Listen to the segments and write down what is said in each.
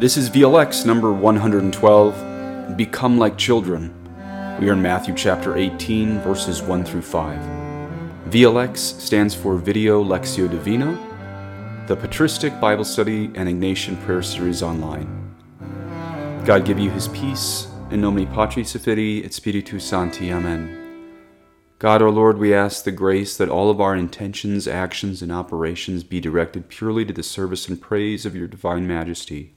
This is VLX number 112, Become Like Children. We are in Matthew chapter 18, verses 1 through 5. VLX stands for Video Lectio Divina, the Patristic Bible Study and Ignatian Prayer Series online. God give you his peace, in nomine Patris et Filii et Spiritus Sancti, Amen. God, our Lord, we ask the grace that all of our intentions, actions, and operations be directed purely to the service and praise of your divine majesty.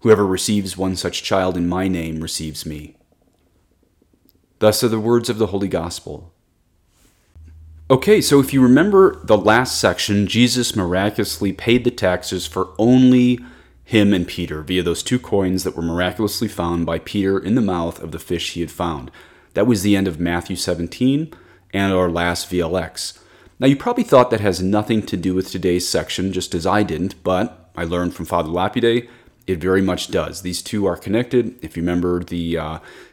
Whoever receives one such child in my name receives me. Thus are the words of the Holy Gospel. Okay, so if you remember the last section, Jesus miraculously paid the taxes for only him and Peter via those two coins that were miraculously found by Peter in the mouth of the fish he had found. That was the end of Matthew 17 and our last VLX. Now, you probably thought that has nothing to do with today's section, just as I didn't, but I learned from Father Lapide it very much does. These two are connected. If you remember, the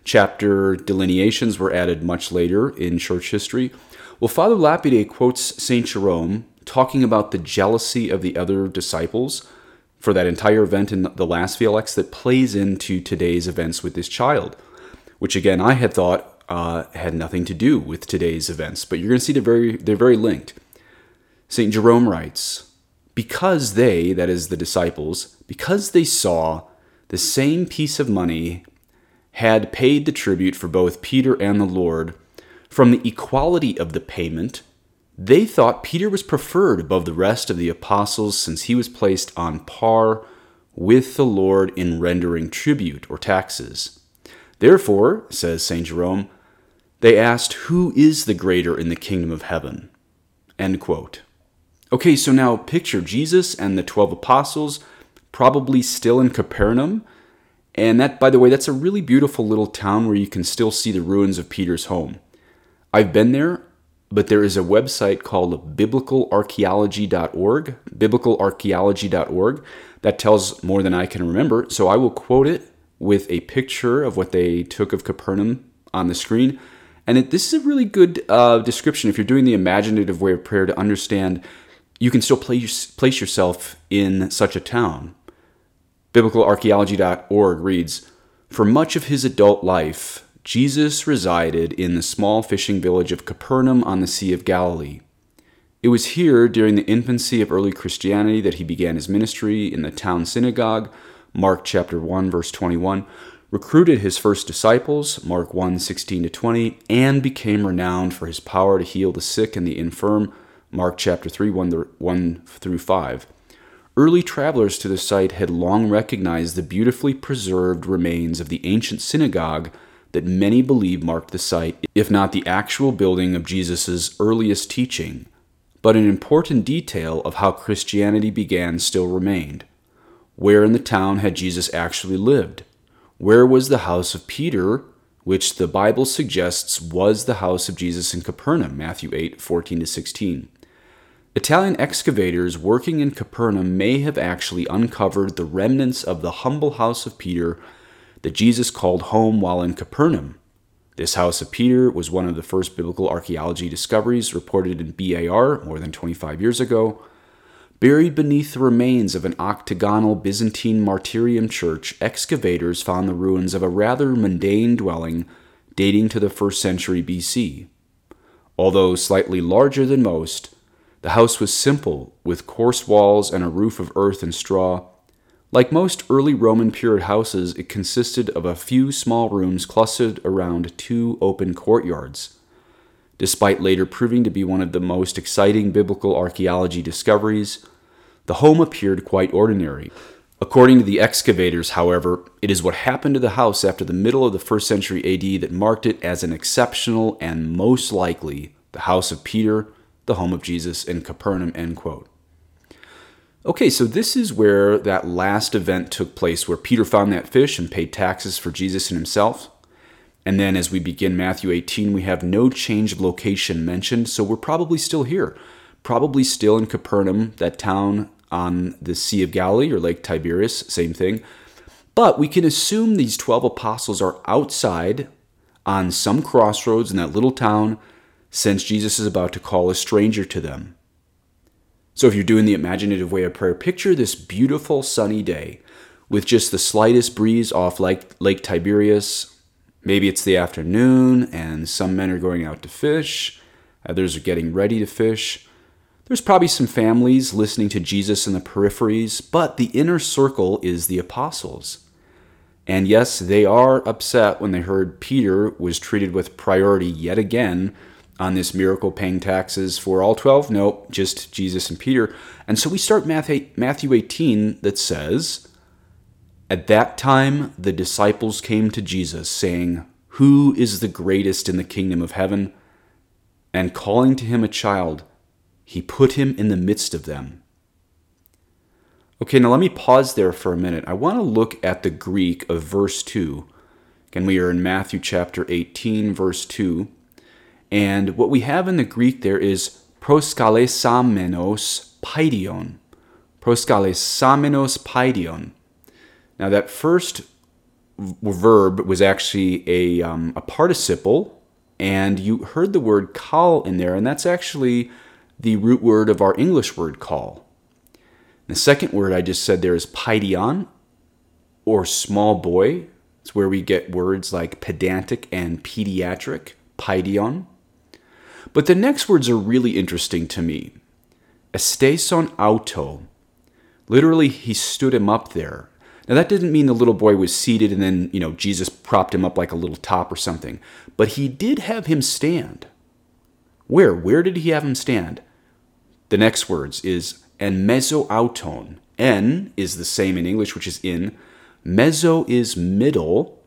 chapter delineations were added much later in church history. Well, Father Lapide quotes St. Jerome talking about the jealousy of the other disciples for that entire event in the last VLX that plays into today's events with this child, which again I had thought had nothing to do with today's events, but you're going to see they're very linked. St. Jerome writes, Because they, that is the disciples, because they saw the same piece of money had paid the tribute for both Peter and the Lord, from the equality of the payment, they thought Peter was preferred above the rest of the apostles since he was placed on par with the Lord in rendering tribute or taxes. Therefore, says St. Jerome, they asked, Who is the greater in the kingdom of heaven? End quote. Okay, so now picture Jesus and the 12 apostles, probably still in Capernaum. And that, by the way, that's a really beautiful little town where you can still see the ruins of Peter's home. I've been there, but there is a website called biblicalarchaeology.org, biblicalarchaeology.org, that tells more than I can remember. So I will quote it with a picture of what they took of Capernaum on the screen. And this is a really good description if you're doing the imaginative way of prayer to understand. You can still place yourself in such a town. Biblicalarchaeology.org reads, For much of his adult life, Jesus resided in the small fishing village of Capernaum on the Sea of Galilee. It was here during the infancy of early Christianity that he began his ministry in the town synagogue, Mark chapter 1, verse 21, recruited his first disciples, Mark 1, 16-20, and became renowned for his power to heal the sick and the infirm, Mark chapter 3, 1 through 5. Early travelers to the site had long recognized the beautifully preserved remains of the ancient synagogue that many believe marked the site, if not the actual building of Jesus' earliest teaching, but an important detail of how Christianity began still remained. Where in the town had Jesus actually lived? Where was the house of Peter, which the Bible suggests was the house of Jesus in Capernaum, Matthew 8, 14-16? Italian excavators working in Capernaum may have actually uncovered the remnants of the humble house of Peter that Jesus called home while in Capernaum. This house of Peter was one of the first biblical archaeology discoveries reported in BAR more than 25 years ago, buried beneath the remains of an octagonal Byzantine martyrium church. Excavators found the ruins of a rather mundane dwelling dating to the 1st century BC. Although slightly larger than most, the house was simple, with coarse walls and a roof of earth and straw. Like most early Roman period houses, it consisted of a few small rooms clustered around two open courtyards. Despite later proving to be one of the most exciting biblical archaeology discoveries, the home appeared quite ordinary. According to the excavators, however, it is what happened to the house after the middle of the 1st century AD that marked it as an exceptional and most likely the house of Peter, the home of Jesus in Capernaum, end quote. Okay, so this is where that last event took place, where Peter found that fish and paid taxes for Jesus and himself. And then as we begin Matthew 18, we have no change of location mentioned, so we're probably still here. Probably still in Capernaum, that town on the Sea of Galilee, or Lake Tiberias, same thing. But we can assume these 12 apostles are outside on some crossroads in that little town, since Jesus is about to call a stranger to them. So if you're doing the imaginative way of prayer, picture this beautiful sunny day with just the slightest breeze off Lake Tiberias. Maybe it's the afternoon and some men are going out to fish. Others are getting ready to fish. There's probably some families listening to Jesus in the peripheries, but the inner circle is the apostles. And yes, they are upset when they heard Peter was treated with priority yet again on this miracle, paying taxes for all 12? Nope, just Jesus and Peter. And so we start Matthew 18 that says, "At that time the disciples came to Jesus, saying, 'Who is the greatest in the kingdom of heaven?' And calling to him a child, he put him in the midst of them." Okay, now let me pause there for a minute. I want to look at the Greek of verse 2. Again, we are in Matthew chapter 18, verse 2. And what we have in the Greek there is proskalesamenos paidion. Proskalesamenos paidion. Now that first verb was actually a participle, and you heard the word call in there, and that's actually the root word of our English word call. The second word I just said there is paidion, or small boy. It's where we get words like pedantic and pediatric, paidion. But the next words are really interesting to me. Esteson auto. Literally, he stood him up there. Now, that didn't mean the little boy was seated and then, Jesus propped him up like a little top or something. But he did have him stand. Where? Where did he have him stand? The next words is, and meso auton. N is the same in English, which is in. Meso is middle.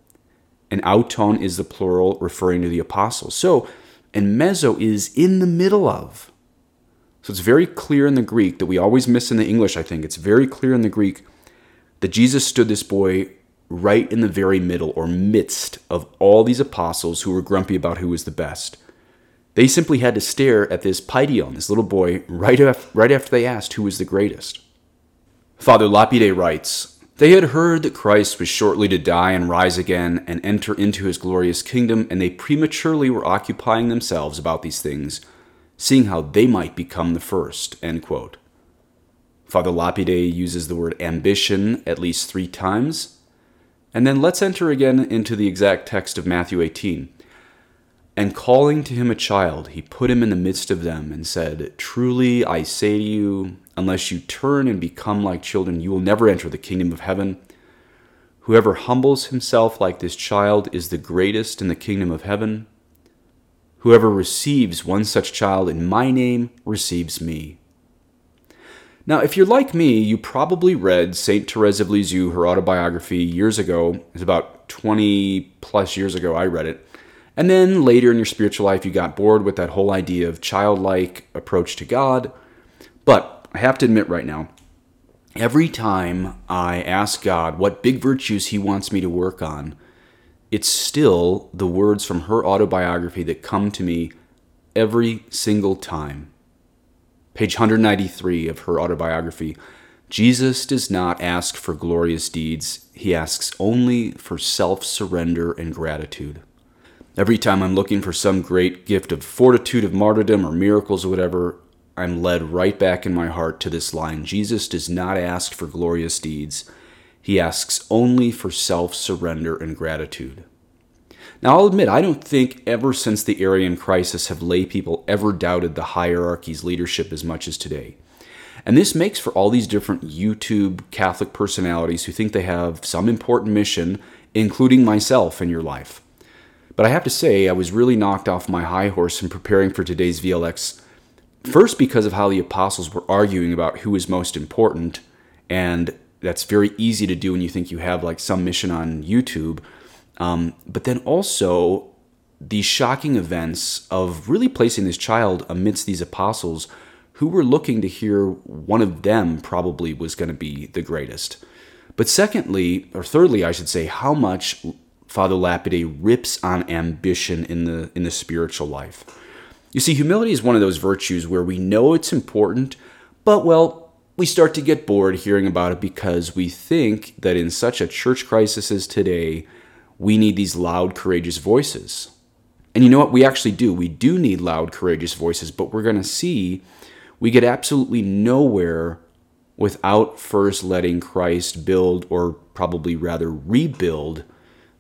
And auton is the plural referring to the apostles. So, and meso is in the middle of. So it's very clear in the Greek that we always miss in the English, I think. It's very clear in the Greek that Jesus stood this boy right in the very middle or midst of all these apostles who were grumpy about who was the best. They simply had to stare at this paidion, this little boy, right after they asked who was the greatest. Father Lapide writes, "They had heard that Christ was shortly to die and rise again and enter into his glorious kingdom, and they prematurely were occupying themselves about these things, seeing how they might become the first." End quote. Father Lapide uses the word ambition at least 3 times. And then let's enter again into the exact text of Matthew 18. "And calling to him a child, he put him in the midst of them and said, 'Truly I say to you, unless you turn and become like children, you will never enter the kingdom of heaven. Whoever humbles himself like this child is the greatest in the kingdom of heaven. Whoever receives one such child in my name receives me.'" Now, if you're like me, you probably read St. Therese of Lisieux, her autobiography, years ago. It's about 20 plus years ago I read it. And then later in your spiritual life, you got bored with that whole idea of childlike approach to God. But I have to admit right now, every time I ask God what big virtues he wants me to work on, it's still the words from her autobiography that come to me every single time. Page 193 of her autobiography, "Jesus does not ask for glorious deeds. He asks only for self-surrender and gratitude." Every time I'm looking for some great gift of fortitude of martyrdom or miracles or whatever, I'm led right back in my heart to this line, "Jesus does not ask for glorious deeds. He asks only for self-surrender and gratitude." Now, I'll admit, I don't think ever since the Arian crisis have lay people ever doubted the hierarchy's leadership as much as today. And this makes for all these different YouTube Catholic personalities who think they have some important mission, including myself, in your life. But I have to say, I was really knocked off my high horse in preparing for today's VLX. First, because of how the apostles were arguing about who is most important, and that's very easy to do when you think you have like some mission on YouTube. But then also these shocking events of really placing this child amidst these apostles who were looking to hear one of them probably was going to be the greatest. But secondly, or thirdly, I should say, how much Father Lapide rips on ambition in the spiritual life. You see, humility is one of those virtues where we know it's important, but, well, we start to get bored hearing about it because we think that in such a church crisis as today, we need these loud, courageous voices. And you know what? We actually do. We do need loud, courageous voices, but we're going to see we get absolutely nowhere without first letting Christ build, or probably rather rebuild,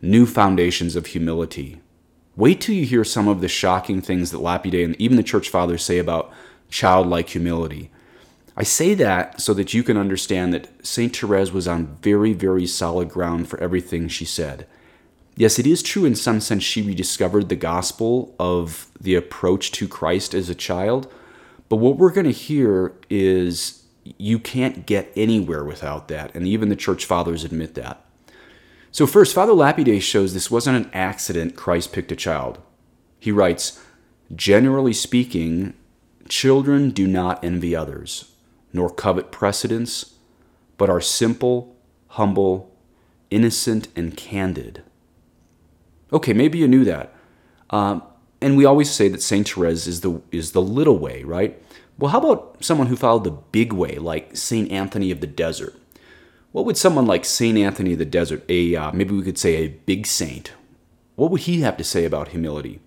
new foundations of humility. Wait till you hear some of the shocking things that Lapide and even the church fathers say about childlike humility. I say that so that you can understand that St. Therese was on very, very solid ground for everything she said. Yes, it is true in some sense she rediscovered the gospel of the approach to Christ as a child, but what we're going to hear is you can't get anywhere without that, and even the church fathers admit that. So first, Father Lapide shows this wasn't an accident Christ picked a child. He writes, "Generally speaking, children do not envy others, nor covet precedence, but are simple, humble, innocent, and candid." Okay, maybe you knew that. And we always say that St. Therese is the little way, right? Well, how about someone who followed the big way, like St. Anthony of the Desert? What would someone like St. Anthony of the Desert, maybe we could say a big saint, what would he have to say about humility?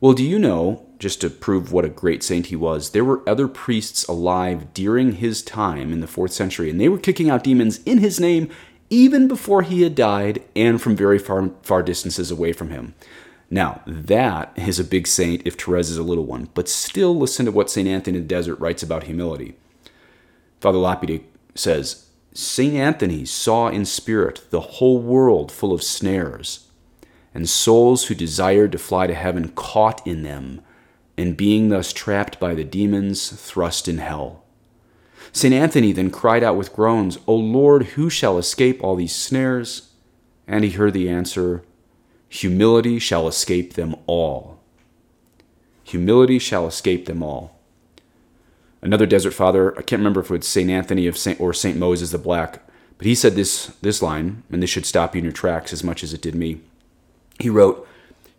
Well, do you know, just to prove what a great saint he was, there were other priests alive during his time in the 4th century, and they were kicking out demons in his name even before he had died and from very far, far distances away from him. Now, that is a big saint if Therese is a little one, but still listen to what St. Anthony of the Desert writes about humility. Father Lapide says, "St. Anthony saw in spirit the whole world full of snares, and souls who desired to fly to heaven caught in them, and being thus trapped by the demons, thrust in hell. St. Anthony then cried out with groans, 'O Lord, who shall escape all these snares?' And he heard the answer, 'Humility shall escape them all.'" Humility shall escape them all. Another desert father, I can't remember if it was St. Anthony or St. Moses the Black, but he said this line, and this should stop you in your tracks as much as it did me. He wrote,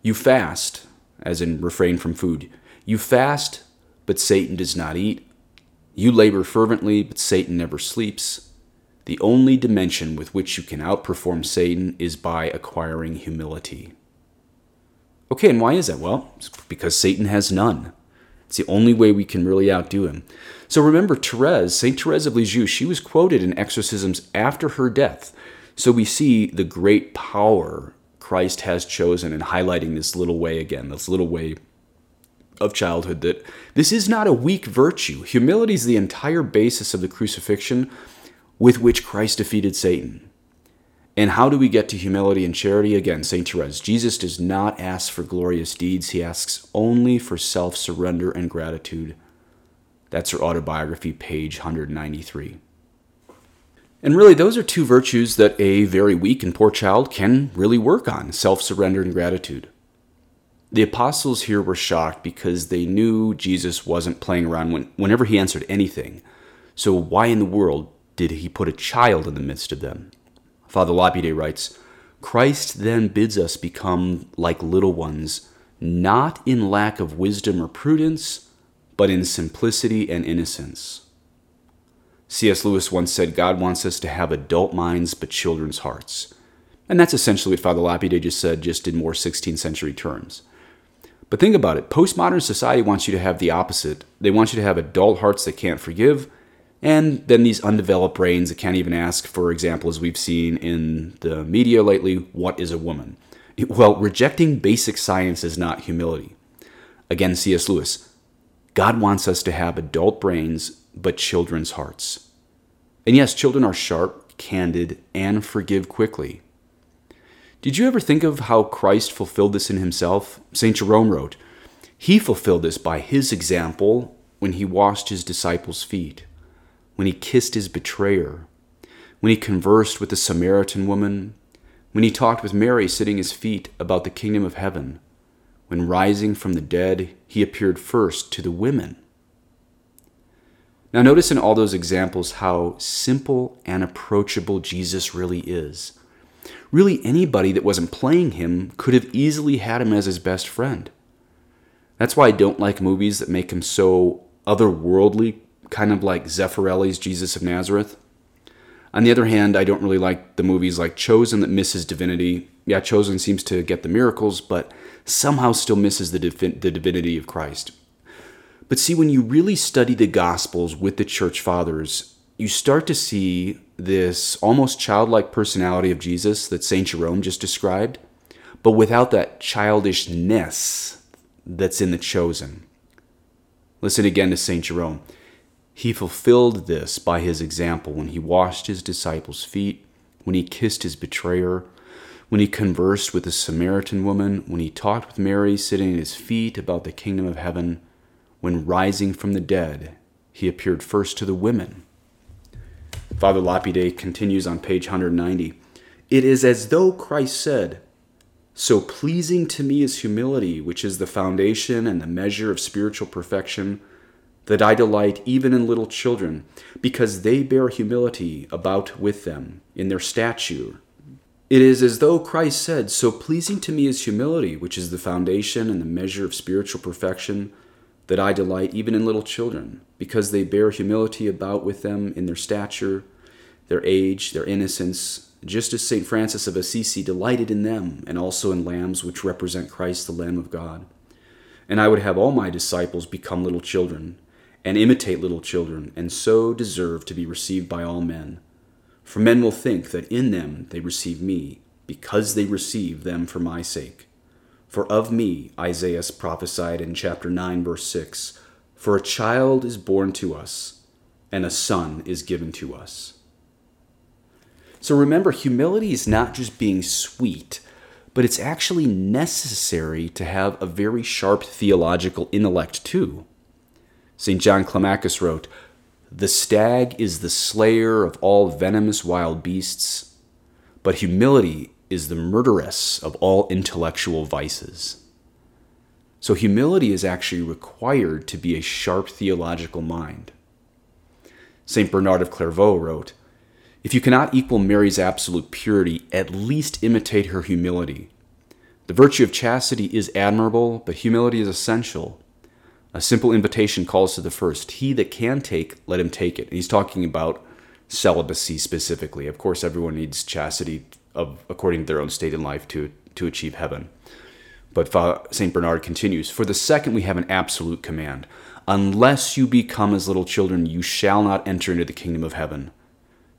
"You fast," as in refrain from food. "You fast, but Satan does not eat. You labor fervently, but Satan never sleeps. The only dimension with which you can outperform Satan is by acquiring humility." Okay, and why is that? Well, it's because Satan has none. It's the only way we can really outdo him. So remember, Therese, St. Therese of Lisieux, she was quoted in exorcisms after her death. So we see the great power Christ has chosen in highlighting this little way again, this little way of childhood, that this is not a weak virtue. Humility is the entire basis of the crucifixion with which Christ defeated Satan. And how do we get to humility and charity? Again, St. Therese, Jesus does not ask for glorious deeds. He asks only for self-surrender and gratitude. That's her autobiography, page 193. And really, those are two virtues that a very weak and poor child can really work on, self-surrender and gratitude. The apostles here were shocked because they knew Jesus wasn't playing around whenever he answered anything. So why in the world did he put a child in the midst of them? Father Lapide writes, "Christ then bids us become like little ones, not in lack of wisdom or prudence, but in simplicity and innocence." C.S. Lewis once said, "God wants us to have adult minds, but children's hearts." And that's essentially what Father Lapide just said, just in more 16th century terms. But think about it. Postmodern society wants you to have the opposite. They want you to have adult hearts that can't forgive, and then these undeveloped brains that can't even ask, for example, as we've seen in the media lately, what is a woman? Well, rejecting basic science is not humility. Again, C.S. Lewis, "God wants us to have adult brains, but children's hearts." And yes, children are sharp, candid, and forgive quickly. Did you ever think of how Christ fulfilled this in himself? St. Jerome wrote, "He fulfilled this by his example when he washed his disciples' feet, when he kissed his betrayer, when he conversed with the Samaritan woman, when he talked with Mary sitting at his feet about the kingdom of heaven, when rising from the dead, he appeared first to the women." Now notice in all those examples how simple and approachable Jesus really is. Really, anybody that wasn't playing him could have easily had him as his best friend. That's why I don't like movies that make him so otherworldly, kind of like Zeffirelli's Jesus of Nazareth. On the other hand, I don't really like the movies like Chosen that misses divinity. Yeah, Chosen seems to get the miracles, but somehow still misses the divinity of Christ. But see, when you really study the Gospels with the Church Fathers, you start to see this almost childlike personality of Jesus that St. Jerome just described, but without that childishness that's in the Chosen. Listen again to St. Jerome. He fulfilled this by his example when he washed his disciples' feet, when he kissed his betrayer, when he conversed with the Samaritan woman, when he talked with Mary sitting at his feet about the kingdom of heaven, when rising from the dead, he appeared first to the women. Father Lapide continues on page 190. It is as though Christ said, "So pleasing to me is humility, which is the foundation and the measure of spiritual perfection, that I delight even in little children, because they bear humility about with them in their stature. It is as though Christ said, So pleasing to me is humility, which is the foundation and the measure of spiritual perfection, that I delight even in little children, because they bear humility about with them in their stature, their age, their innocence, just as St. Francis of Assisi delighted in them, and also in lambs which represent Christ the Lamb of God. And I would have all my disciples become little children, and imitate little children, and so deserve to be received by all men. For men will think that in them they receive me, because they receive them for my sake. For of me, Isaiah prophesied in chapter 9, verse 6, For a child is born to us, and a son is given to us." So remember, humility is not just being sweet, but it's actually necessary to have a very sharp theological intellect too. St. John Climacus wrote, "The stag is the slayer of all venomous wild beasts, but humility is the murderess of all intellectual vices." So humility is actually required to be a sharp theological mind. St. Bernard of Clairvaux wrote, "If you cannot equal Mary's absolute purity, at least imitate her humility. The virtue of chastity is admirable, but humility is essential. A simple invitation calls to the first. He that can take, let him take it." And he's talking about celibacy specifically. Of course, everyone needs chastity according to their own state in life to achieve heaven. But St. Bernard continues, "For the second, we have an absolute command. Unless you become as little children, you shall not enter into the kingdom of heaven.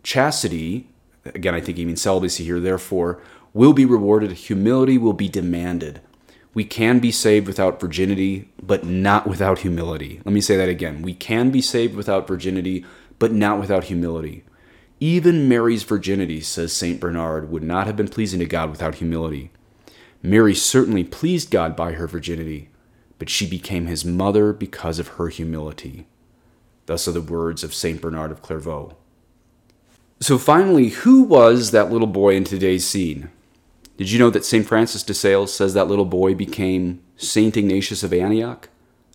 Chastity," again, I think he means celibacy here, "therefore, will be rewarded. Humility will be demanded. We can be saved without virginity, but not without humility." Let me say that again. We can be saved without virginity, but not without humility. Even Mary's virginity, says St. Bernard, would not have been pleasing to God without humility. Mary certainly pleased God by her virginity, but she became his mother because of her humility. Thus are the words of St. Bernard of Clairvaux. So finally, who was that little boy in today's scene? Did you know that St. Francis de Sales says that little boy became St. Ignatius of Antioch,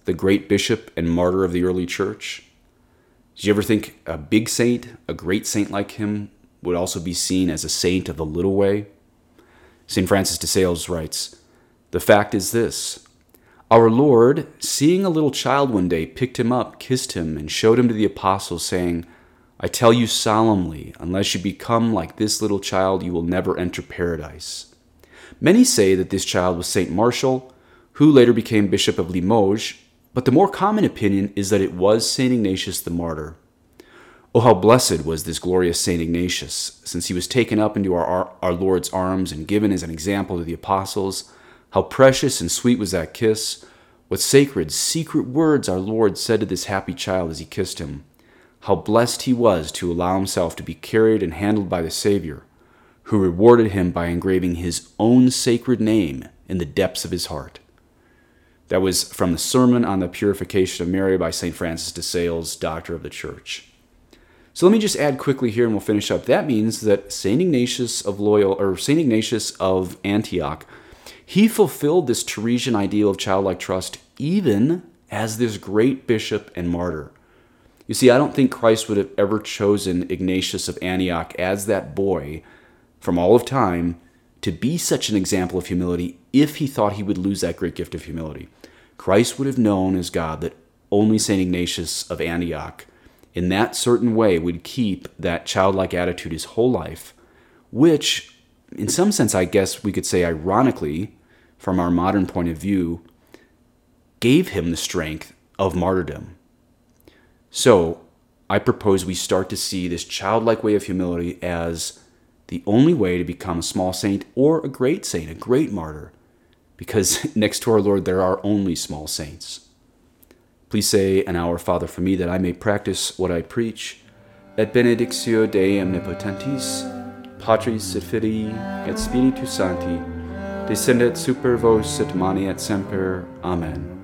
the great bishop and martyr of the early church? Did you ever think a big saint, a great saint like him, would also be seen as a saint of the little way? St. Francis de Sales writes, "The fact is this. Our Lord, seeing a little child one day, picked him up, kissed him, and showed him to the apostles, saying, I tell you solemnly, unless you become like this little child, you will never enter paradise." Many say that this child was St. Martial, who later became Bishop of Limoges, but the more common opinion is that it was St. Ignatius the Martyr. Oh, how blessed was this glorious St. Ignatius, since he was taken up into our Lord's arms and given as an example to the apostles. How precious and sweet was that kiss. What sacred, secret words our Lord said to this happy child as he kissed him. How blessed he was to allow himself to be carried and handled by the Savior, who rewarded him by engraving his own sacred name in the depths of his heart. That was from the Sermon on the Purification of Mary by St. Francis de Sales, Doctor of the Church. So let me just add quickly here and we'll finish up. That means that St. Ignatius of Loyal, or St. Ignatius of Antioch, he fulfilled this Theresian ideal of childlike trust even as this great bishop and martyr. You see, I don't think Christ would have ever chosen Ignatius of Antioch as that boy from all of time to be such an example of humility if he thought he would lose that great gift of humility. Christ would have known as God that only St. Ignatius of Antioch in that certain way would keep that childlike attitude his whole life, which in some sense, I guess we could say ironically, from our modern point of view, gave him the strength of martyrdom. So I propose we start to see this childlike way of humility as the only way to become a small saint or a great saint, a great martyr, because next to our Lord, there are only small saints. Please say an Our Father for me, that I may practice what I preach. Et benedictio Dei omnipotentis, Patris et Filii et Spiritus Sancti, descendet super vos et mani et semper. Amen.